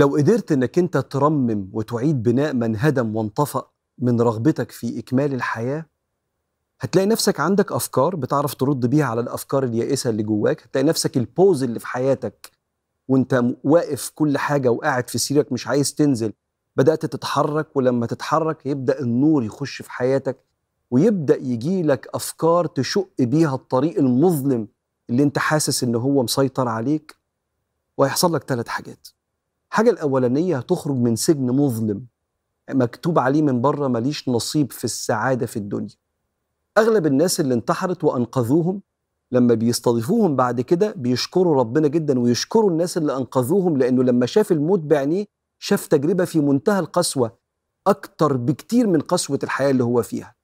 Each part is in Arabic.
لو قدرت انك انت ترمم وتعيد بناء ما انهدم وانطفأ من رغبتك في إكمال الحياة، هتلاقي نفسك عندك أفكار بتعرف ترد بيها على الأفكار اليائسة اللي جواك. هتلاقي نفسك البوز اللي في حياتك وانت واقف كل حاجة وقاعد في سريرك مش عايز تنزل، بدأت تتحرك، ولما تتحرك يبدأ النور يخش في حياتك ويبدأ يجي لك أفكار تشق بيها الطريق المظلم اللي انت حاسس ان هو مسيطر عليك. وهيحصل لك 3 حاجات. حاجة الأولانية، هتخرج من سجن مظلم مكتوب عليه من بره ماليش نصيب في السعادة في الدنيا. أغلب الناس اللي انتحرت وأنقذوهم لما بيستضيفوهم بعد كده بيشكروا ربنا جدا ويشكروا الناس اللي أنقذوهم، لأنه لما شاف الموت بعينيه شاف تجربة في منتهى القسوة، أكتر بكتير من قسوة الحياة اللي هو فيها.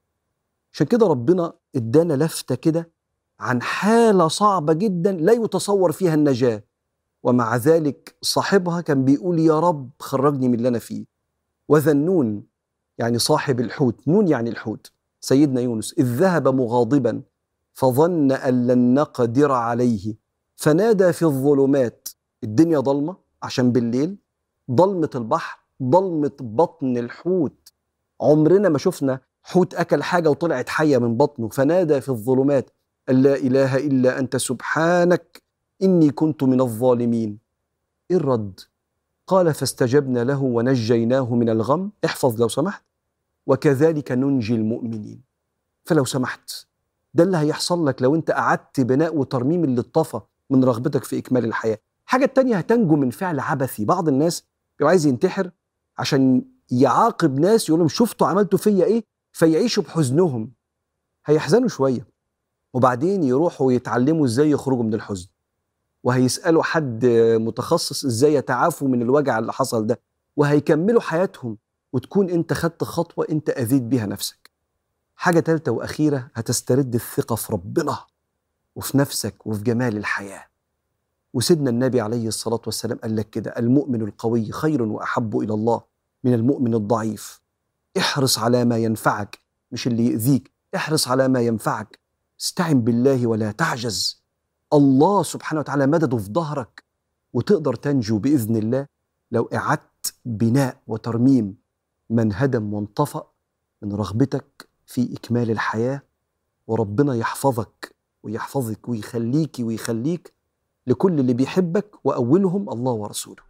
عشان كده ربنا ادانا لفتة كده عن حالة صعبة جدا لا يتصور فيها النجاة، ومع ذلك صاحبها كان بيقول يا رب خرجني من اللي أنا فيه. وذنون يعني صاحب الحوت، نون يعني الحوت، سيدنا يونس، إذ ذهب مغاضبا فظن أن لن نقدر عليه فنادى في الظلمات. الدنيا ضلمة عشان بالليل، ضلمة البحر، ضلمة بطن الحوت. عمرنا ما شفنا حوت أكل حاجة وطلعت حية من بطنه. فنادى في الظلمات أن لا إله إلا أنت سبحانك إني كنت من الظالمين. إيه الرد؟ قال فاستجبنا له ونجيناه من الغم. احفظ لو سمحت، وكذلك ننجي المؤمنين. فلو سمحت، ده اللي هيحصل لك لو انت قعدت بناء وترميم اللي اتطفى من رغبتك في إكمال الحياة. حاجة التانية، هتنجو من فعل عبثي. بعض الناس بيبقى عايز ينتحر عشان يعاقب ناس، يقول لهم شفتوا عملتوا فيا ايه، فيعيشوا بحزنهم. هيحزنوا شوية وبعدين يروحوا يتعلموا ازاي يخرجوا من الحزن، وهيسألوا حد متخصص ازاي يتعافوا من الوجع اللي حصل ده، وهيكملوا حياتهم، وتكون انت خدت خطوة انت اذيت بيها نفسك. حاجة ثالثة واخيرة، هتسترد الثقة في ربنا وفي نفسك وفي جمال الحياة. وسيدنا النبي عليه الصلاة والسلام قال لك كده، المؤمن القوي خير واحب الى الله من المؤمن الضعيف. احرص على ما ينفعك، مش اللي يؤذيك، احرص على ما ينفعك، استعن بالله ولا تعجز. الله سبحانه وتعالى مدده في ظهرك، وتقدر تنجو بإذن الله لو قعدت بناء وترميم ما انهدم وانطفأ من رغبتك في إكمال الحياة. وربنا يحفظك ويحفظك ويخليك لكل اللي بيحبك، وأولهم الله ورسوله.